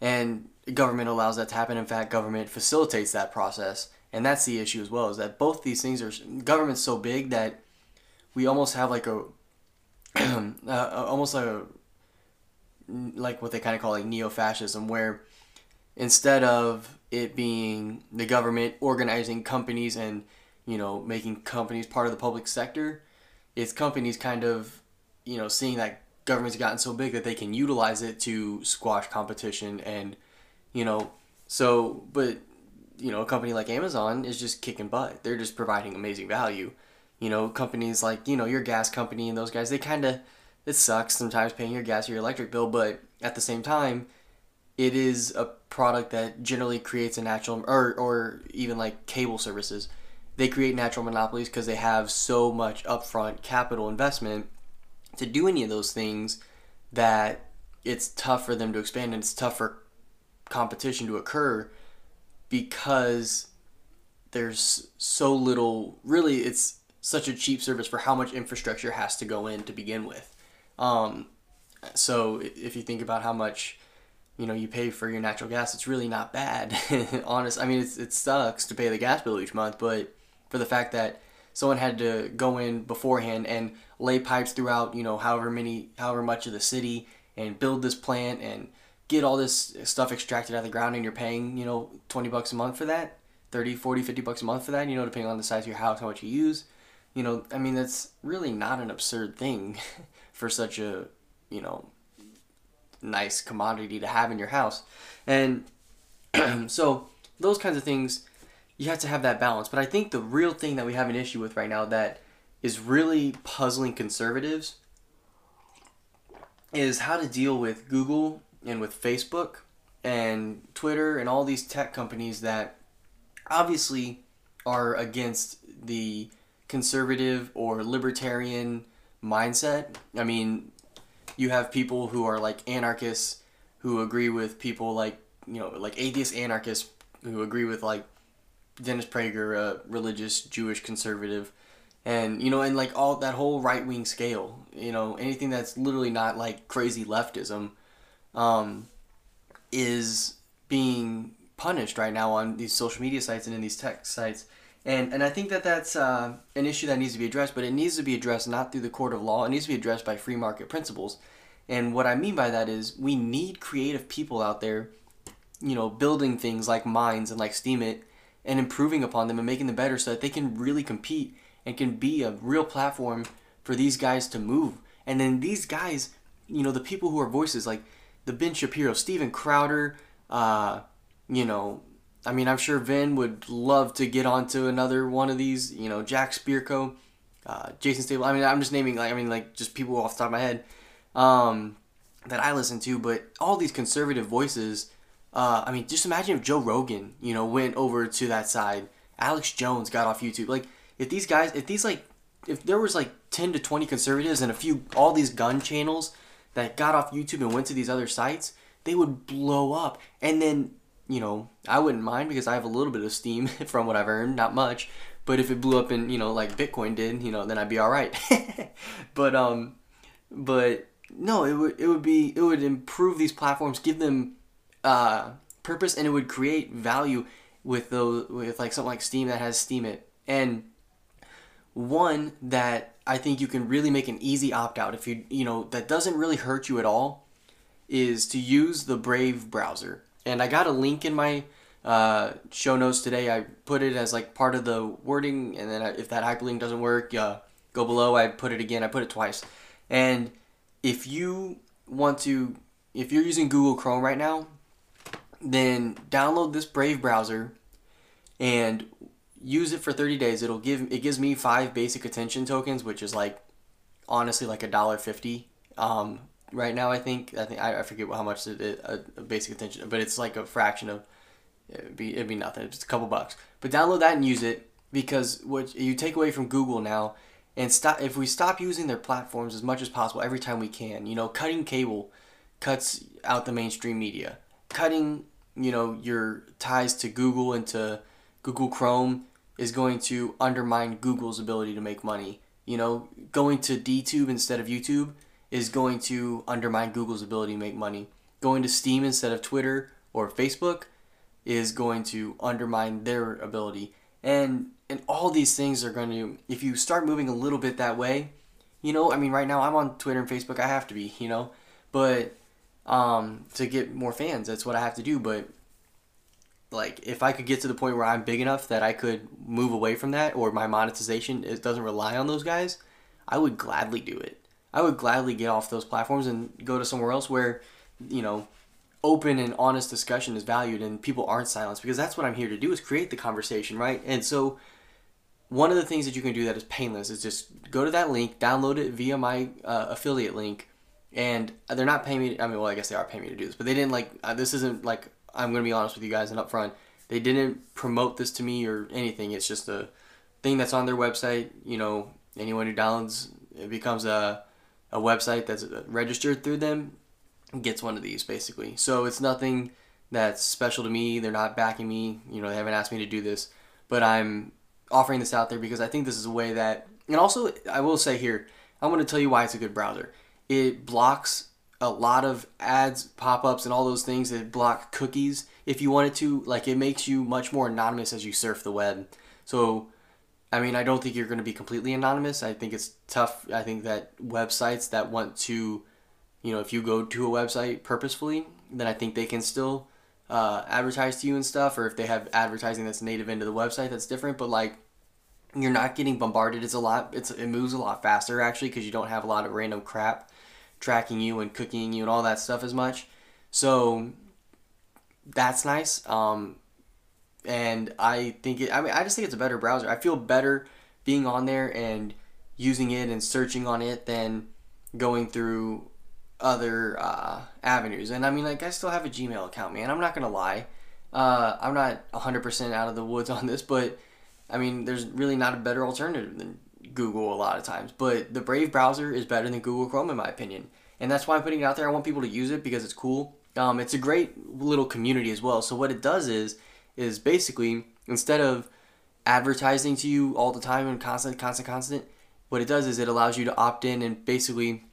And government allows that to happen. In fact, government facilitates that process. And that's the issue as well, is that both these things are, government's so big that we almost have like a, uh, almost like a, like what they kind of call like neo-fascism, where instead of it being the government organizing companies and, you know, making companies part of the public sector, it's companies kind of, you know, seeing that government's gotten so big that they can utilize it to squash competition. And, you know, so, but, you know, a company like Amazon is just kicking butt. They're just providing amazing value. You know, companies like, you know, your gas company and those guys, they kind of, it sucks sometimes paying your gas or your electric bill, but at the same time, it is a product that generally creates a natural, or or even like cable services, they create natural monopolies because they have so much upfront capital investment to do any of those things that it's tough for them to expand, and it's tough for competition to occur because there's so little, really it's such a cheap service for how much infrastructure has to go in to begin with. Um, so if you think about how much, you know, you pay for your natural gas, it's really not bad. Honest, I mean, it's, it sucks to pay the gas bill each month, but for the fact that someone had to go in beforehand and lay pipes throughout, you know, however many, however much of the city, and build this plant and get all this stuff extracted out of the ground, and you're paying, you know, twenty bucks a month for that, thirty, forty, fifty bucks a month for that, you know, depending on the size of your house, how much you use. You know, I mean, that's really not an absurd thing for such a, you know, nice commodity to have in your house. And so those kinds of things, you have to have that balance. But I think the real thing that we have an issue with right now that is really puzzling conservatives is how to deal with Google and with Facebook and Twitter and all these tech companies that obviously are against the conservative or libertarian mindset. I mean, you have people who are like anarchists who agree with people like, you know, like atheist anarchists who agree with like Dennis Prager, a religious Jewish conservative, and, you know, and like all that whole right-wing scale, you know, anything that's literally not like crazy leftism um, is being punished right now on these social media sites and in these tech sites. And and I think that that's uh, an issue that needs to be addressed, but it needs to be addressed not through the court of law. It needs to be addressed by free market principles. And what I mean by that is we need creative people out there, you know, building things like Minds and like Steemit and improving upon them and making them better so that they can really compete and can be a real platform for these guys to move. And then these guys, you know, the people who are voices like the Ben Shapiro, Steven Crowder, uh, you know, I mean, I'm sure Vin would love to get onto another one of these, you know, Jaxx, Spearco, uh, Jason Stable. I mean, I'm just naming, like, I mean, like just people off the top of my head um, that I listen to, but all these conservative voices, uh, I mean, just imagine if Joe Rogan, you know, went over to that side, Alex Jones got off YouTube, like, If these guys, if these like, if there was like ten to twenty conservatives and a few, all these gun channels that got off YouTube and went to these other sites, they would blow up. And then, you know, I wouldn't mind because I have a little bit of steam from what I've earned, not much. But if it blew up in, you know, like Bitcoin did, you know, then I'd be all right. but, um, but no, it would, it would be, it would improve these platforms, give them uh, purpose, and it would create value with those, with like something like Steam that has Steemit. And one that I think you can really make an easy opt-out if you, you know, that doesn't really hurt you at all is to use the Brave browser. And I got a link in my uh, show notes today. I put it as like part of the wording. And then I, if that hyperlink doesn't work, uh, go below. I put it again. I put it twice. And if you want to, if you're using Google Chrome right now, then download this Brave browser and use it for thirty days. It'll give, it gives me five basic attention tokens, which is like, honestly, like a dollar fifty. Um, right now, I think, I think, I, I forget how much it, it, a, a basic attention, but it's like a fraction of, it'd be, it'd be nothing. It's a couple bucks, but download that and use it because what you take away from Google now and stop, if we stop using their platforms as much as possible, every time we can, you know, cutting cable cuts out the mainstream media, cutting, you know, your ties to Google and to Google Chrome is going to undermine Google's ability to make money. You know, going to DTube instead of YouTube is going to undermine Google's ability to make money. Going to Steam instead of Twitter or Facebook is going to undermine their ability. And and all these things are going to, if you start moving a little bit that way, you know, I mean, right now I'm on Twitter and Facebook. I have to be, you know, but um, to get more fans, that's what I have to do. But like if I could get to the point where I'm big enough that I could move away from that or my monetization it doesn't rely on those guys, I would gladly do it. I would gladly get off those platforms and go to somewhere else where, you know, open and honest discussion is valued and people aren't silenced, because that's what I'm here to do is create the conversation, right? And so one of the things that you can do that is painless is just go to that link, download it via my uh, affiliate link, and they're not paying me. I mean, well, I guess they are paying me to do this, but they didn't like, uh, this isn't like, I'm going to be honest with you guys and upfront, they didn't promote this to me or anything. It's just a thing that's on their website. You know, anyone who downloads, it becomes a, a website that's registered through them gets one of these basically. So it's nothing that's special to me. They're not backing me. You know, they haven't asked me to do this, but I'm offering this out there because I think this is a way that, and also I will say here, I'm going to tell you why it's a good browser. It blocks a lot of ads, pop-ups, and all those things that block cookies if you wanted to. Like, it makes you much more anonymous as you surf the web. So, I mean, I don't think you're going to be completely anonymous. I think it's tough. I think that websites that want to, you know, if you go to a website purposefully, then I think they can still uh, advertise to you and stuff, or if they have advertising that's native into the website, that's different. But, like, you're not getting bombarded. It's a lot. It's, it moves a lot faster, actually, because you don't have a lot of random crap tracking you and cooking you and all that stuff as much. So that's nice. Um, and I think it, I mean, I just think it's a better browser. I feel better being on there and using it and searching on it than going through other uh, avenues. And I mean, like, I still have a Gmail account, man. I'm not going to lie. Uh, I'm not one hundred percent out of the woods on this, but I mean, there's really not a better alternative than Google a lot of times, but the Brave browser is better than Google Chrome in my opinion, and that's why I'm putting it out there. I want people to use it because it's cool. Um, it's a great little community as well. So what it does is, is basically instead of advertising to you all the time and constant, constant, constant, what it does is it allows you to opt in and basically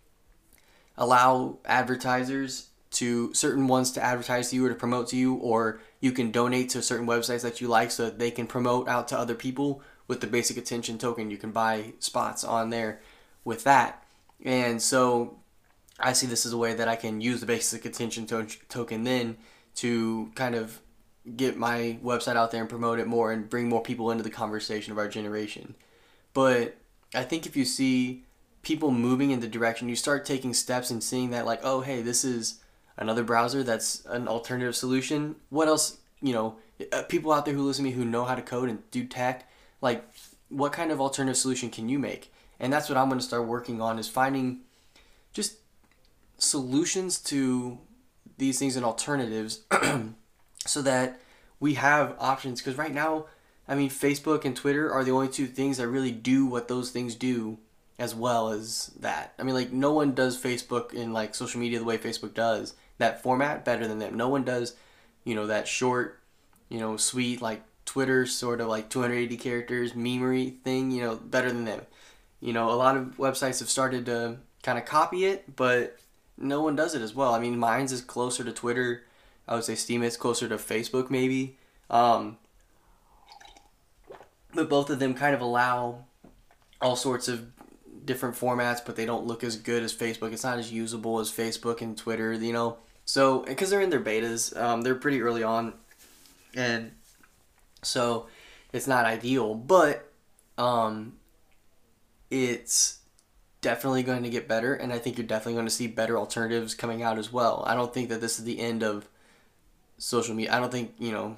allow advertisers to certain ones to advertise to you or to promote to you, or you can donate to certain websites that you like so that they can promote out to other people. With the basic attention token, you can buy spots on there with that. And so I see this as a way that I can use the basic attention to- token then to kind of get my website out there and promote it more and bring more people into the conversation of our generation. But I think if you see people moving in the direction, you start taking steps and seeing that, like, oh, hey, this is another browser that's an alternative solution. What else, you know, people out there who listen to me who know how to code and do tech, like, what kind of alternative solution can you make? And that's what I'm going to start working on, is finding just solutions to these things and alternatives so that we have options. Because right now, I mean, Facebook and Twitter are the only two things that really do what those things do as well as that. I mean, like, no one does Facebook in, like, social media the way Facebook does, that format, better than them. No one does, you know, that short, you know, sweet, like, Twitter sort of like two hundred eighty characters memery thing, you know, better than them. You know, a lot of websites have started to kind of copy it, but no one does it as well. I mean, Minds is closer to Twitter. I would say Steemit's closer to Facebook maybe. Um, but both of them kind of allow all sorts of different formats, but they don't look as good as Facebook. It's not as usable as Facebook and Twitter, you know. So, because they're in their betas, um, they're pretty early on, and so it's not ideal, but um, it's definitely going to get better, and I think you're definitely going to see better alternatives coming out as well. I don't think that this is the end of social media. I don't think, you know,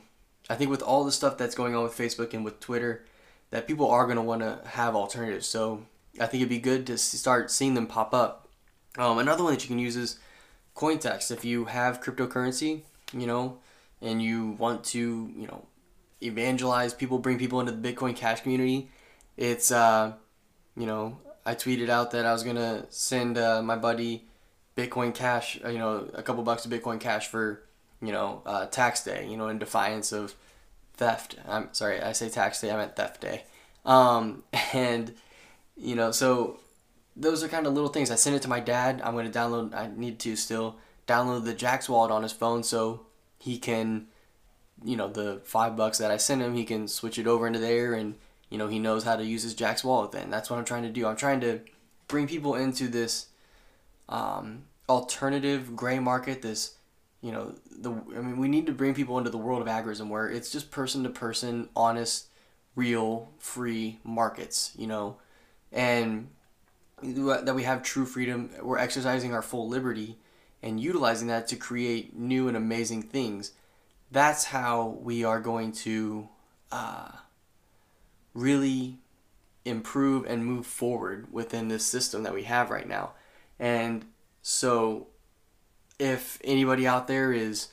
I think with all the stuff that's going on with Facebook and with Twitter, that people are going to want to have alternatives. So I think it'd be good to start seeing them pop up. Um, another one that you can use is CoinText. If you have cryptocurrency, you know, and you want to, you know, evangelize people, bring people into the Bitcoin Cash community. It's, uh, you know, I tweeted out that I was going to send uh, my buddy Bitcoin Cash, you know, a couple bucks of Bitcoin Cash for, you know, uh, tax day, you know, in defiance of theft. I'm sorry, I say tax day, I meant theft day. Um, and, you know, so those are kind of little things. I sent it to my dad. I'm going to download, I need to still download the Jaxx wallet on his phone so he can, you know, the five bucks that I sent him, he can switch it over into there, and, you know, he knows how to use his Jaxx wallet then. That's what I'm trying to do. I'm trying to bring people into this um, alternative gray market, this, you know, the. I mean, we need to bring people into the world of agorism where it's just person-to-person, honest, real, free markets, you know, and that we have true freedom. We're exercising our full liberty and utilizing that to create new and amazing things. That's how we are going to uh, really improve and move forward within this system that we have right now. And so if anybody out there is,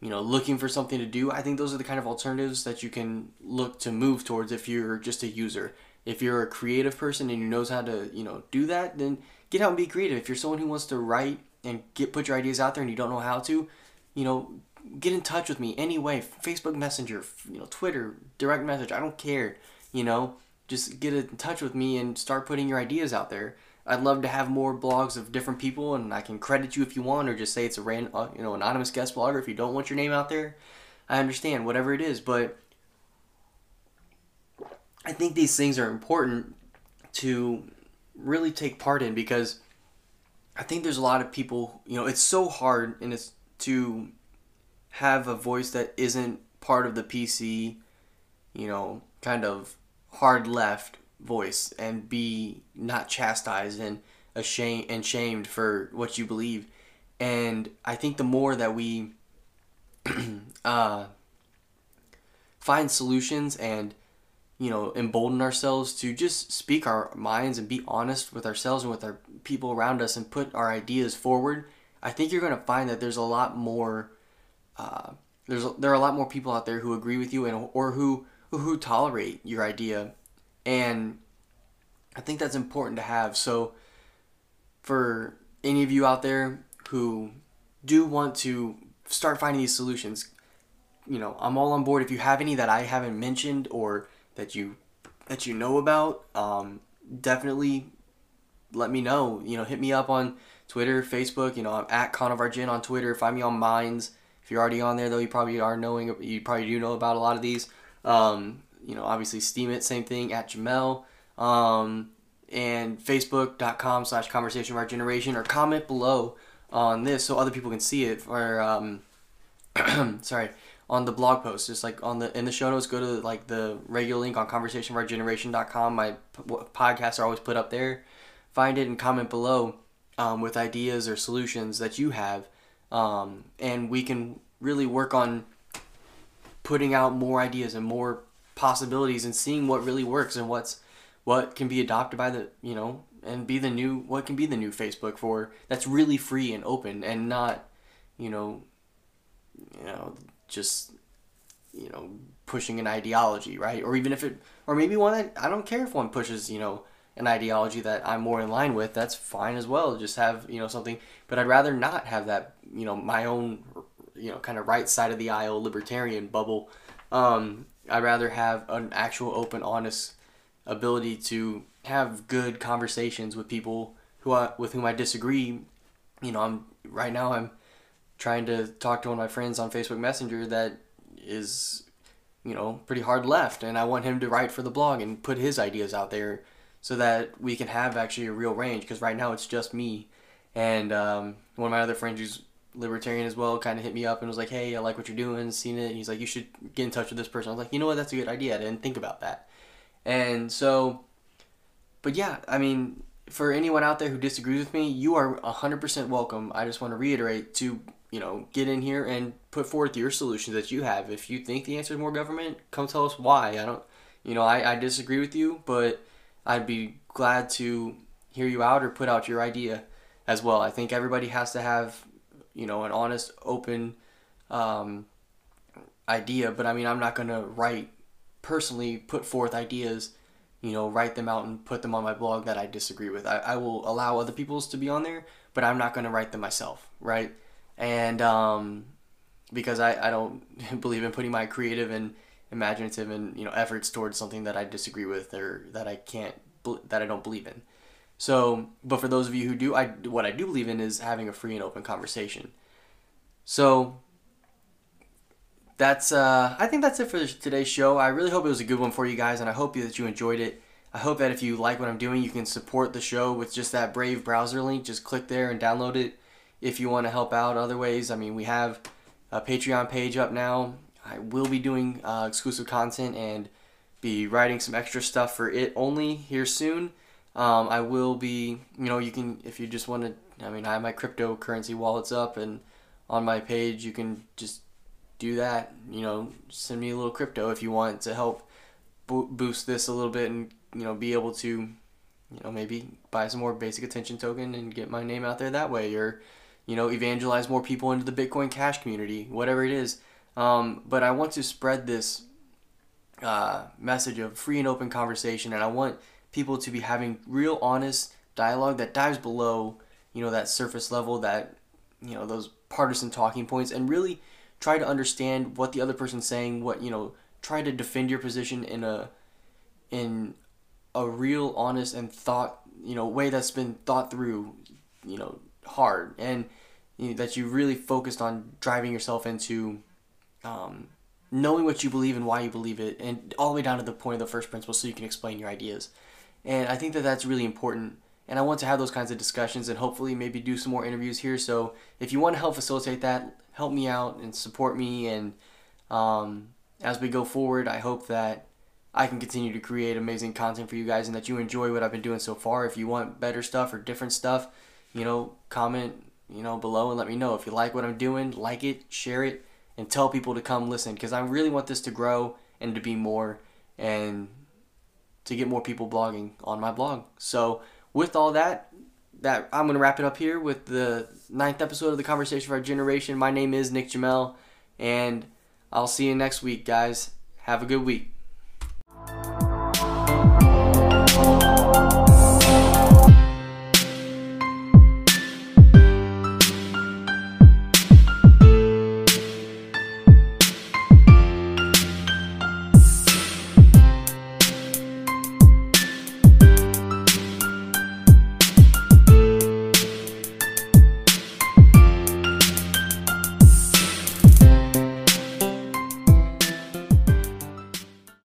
you know, looking for something to do, I think those are the kind of alternatives that you can look to move towards if you're just a user. If you're a creative person and you know how to, you know, do that, then get out and be creative. If you're someone who wants to write and get put your ideas out there and you don't know how to, you know, get in touch with me any way. Facebook Messenger, you know, Twitter, direct message. I don't care. You know, just get in touch with me and start putting your ideas out there. I'd love to have more blogs of different people, and I can credit you if you want, or just say it's a random, you know, anonymous guest blogger if you don't want your name out there. I understand, whatever it is, but I think these things are important to really take part in, because I think there's a lot of people, you know, it's so hard and it's to have a voice that isn't part of the P C, you know, kind of hard left voice, and be not chastised and ashamed and shamed for what you believe. And I think the more that we uh, find solutions and, you know, embolden ourselves to just speak our minds and be honest with ourselves and with our people around us and put our ideas forward, I think you're going to find that there's a lot more uh, there's there are a lot more people out there who agree with you and or who who tolerate your idea. And I think that's important to have. So for any of you out there who do want to start finding these solutions, you know, I'm all on board. If you have any that I haven't mentioned or that you that you know about, um, definitely let me know. You know, hit me up on Twitter, Facebook. You know, I'm at Con of Our Gen on Twitter. Find me on Minds. If you're already on there, though, you probably are knowing. You probably do know about a lot of these. Um, You know, obviously Steemit, same thing, at Gmail, um, and facebook.com slash conversation of our generation, or comment below on this so other people can see it, or, um, sorry, on the blog post, just like on the, in the show notes, go to like the regular link on conversation of our generation dot com. My p- podcasts are always put up there. Find it and comment below, um, with ideas or solutions that you have. Um, and we can really work on putting out more ideas and more possibilities and seeing what really works and what's what can be adopted by the, you know, and be the new, what can be the new Facebook for, that's really free and open and not, you know, you know, just, you know, pushing an ideology, right? Or even if it, or maybe one that, I don't care if one pushes, you know, an ideology that I'm more in line with, that's fine as well. Just have, you know, something, but I'd rather not have that, you know, my own, you know, kind of right side of the aisle libertarian bubble. Um, I'd rather have an actual open, honest ability to have good conversations with people who I, with whom I disagree. You know, I'm right now I'm trying to talk to one of my friends on Facebook Messenger that is, you know, pretty hard left, and I want him to write for the blog and put his ideas out there so that we can have actually a real range, because right now it's just me. And um, one of my other friends who's libertarian as well kind of hit me up and was like, hey, I like what you're doing, seen it, and he's like, you should get in touch with this person. I was like, you know what, that's a good idea, I didn't think about that. And so, but yeah, I mean, for anyone out there who disagrees with me, you are one hundred percent welcome. I just want to reiterate to, you know, get in here and put forth your solutions that you have. If you think the answer is more government, come tell us why. I don't, you know, I, I disagree with you, but I'd be glad to hear you out or put out your idea as well. I think everybody has to have, you know, an honest, open um, idea. But I mean, I'm not going to write, personally put forth ideas, you know, write them out and put them on my blog that I disagree with. I, I will allow other people's to be on there, but I'm not going to write them myself, right? And um, because I, I don't believe in putting my creative and imaginative and, you know, efforts towards something that I disagree with or that I can't, that I don't believe in. So, but for those of you who do, I, what I do believe in is having a free and open conversation. So, that's, uh, I think that's it for today's show. I really hope it was a good one for you guys, and I hope that you enjoyed it. I hope that if you like what I'm doing, you can support the show with just that Brave browser link. Just click there and download it if you want to help out other ways. I mean, we have a Patreon page up now. I will be doing uh, exclusive content and be writing some extra stuff for it only here soon. Um, I will be, you know, you can, if you just want to, I mean, I have my cryptocurrency wallets up and on my page, you can just do that, you know, send me a little crypto if you want to help bo- boost this a little bit and, you know, be able to, you know, maybe buy some more basic attention token and get my name out there that way, or, you know, evangelize more people into the Bitcoin Cash community, whatever it is. Um, but I want to spread this, uh, message of free and open conversation, and I want people to be having real honest dialogue that dives below, you know, that surface level, that, you know, those partisan talking points, and really try to understand what the other person's saying, what, you know, try to defend your position in a in a real, honest, and thought, you know, way that's been thought through, you know, hard, and you know, that you really focused on driving yourself into um, knowing what you believe and why you believe it, and all the way down to the point of the first principle so you can explain your ideas. And I think that that's really important, and I want to have those kinds of discussions and hopefully maybe do some more interviews here. So if you want to help facilitate that, help me out and support me, and um, as we go forward, I hope that I can continue to create amazing content for you guys and that you enjoy what I've been doing so far. If you want better stuff or different stuff, you know, comment, you know, below and let me know. If you like what I'm doing, like it, share it, and tell people to come listen, because I really want this to grow and to be more and to get more people blogging on my blog. So with all that, that I'm going to wrap it up here with the ninth episode of the Conversation of Our Generation. My name is Nick Jamel, and I'll see you next week, guys. Have a good week.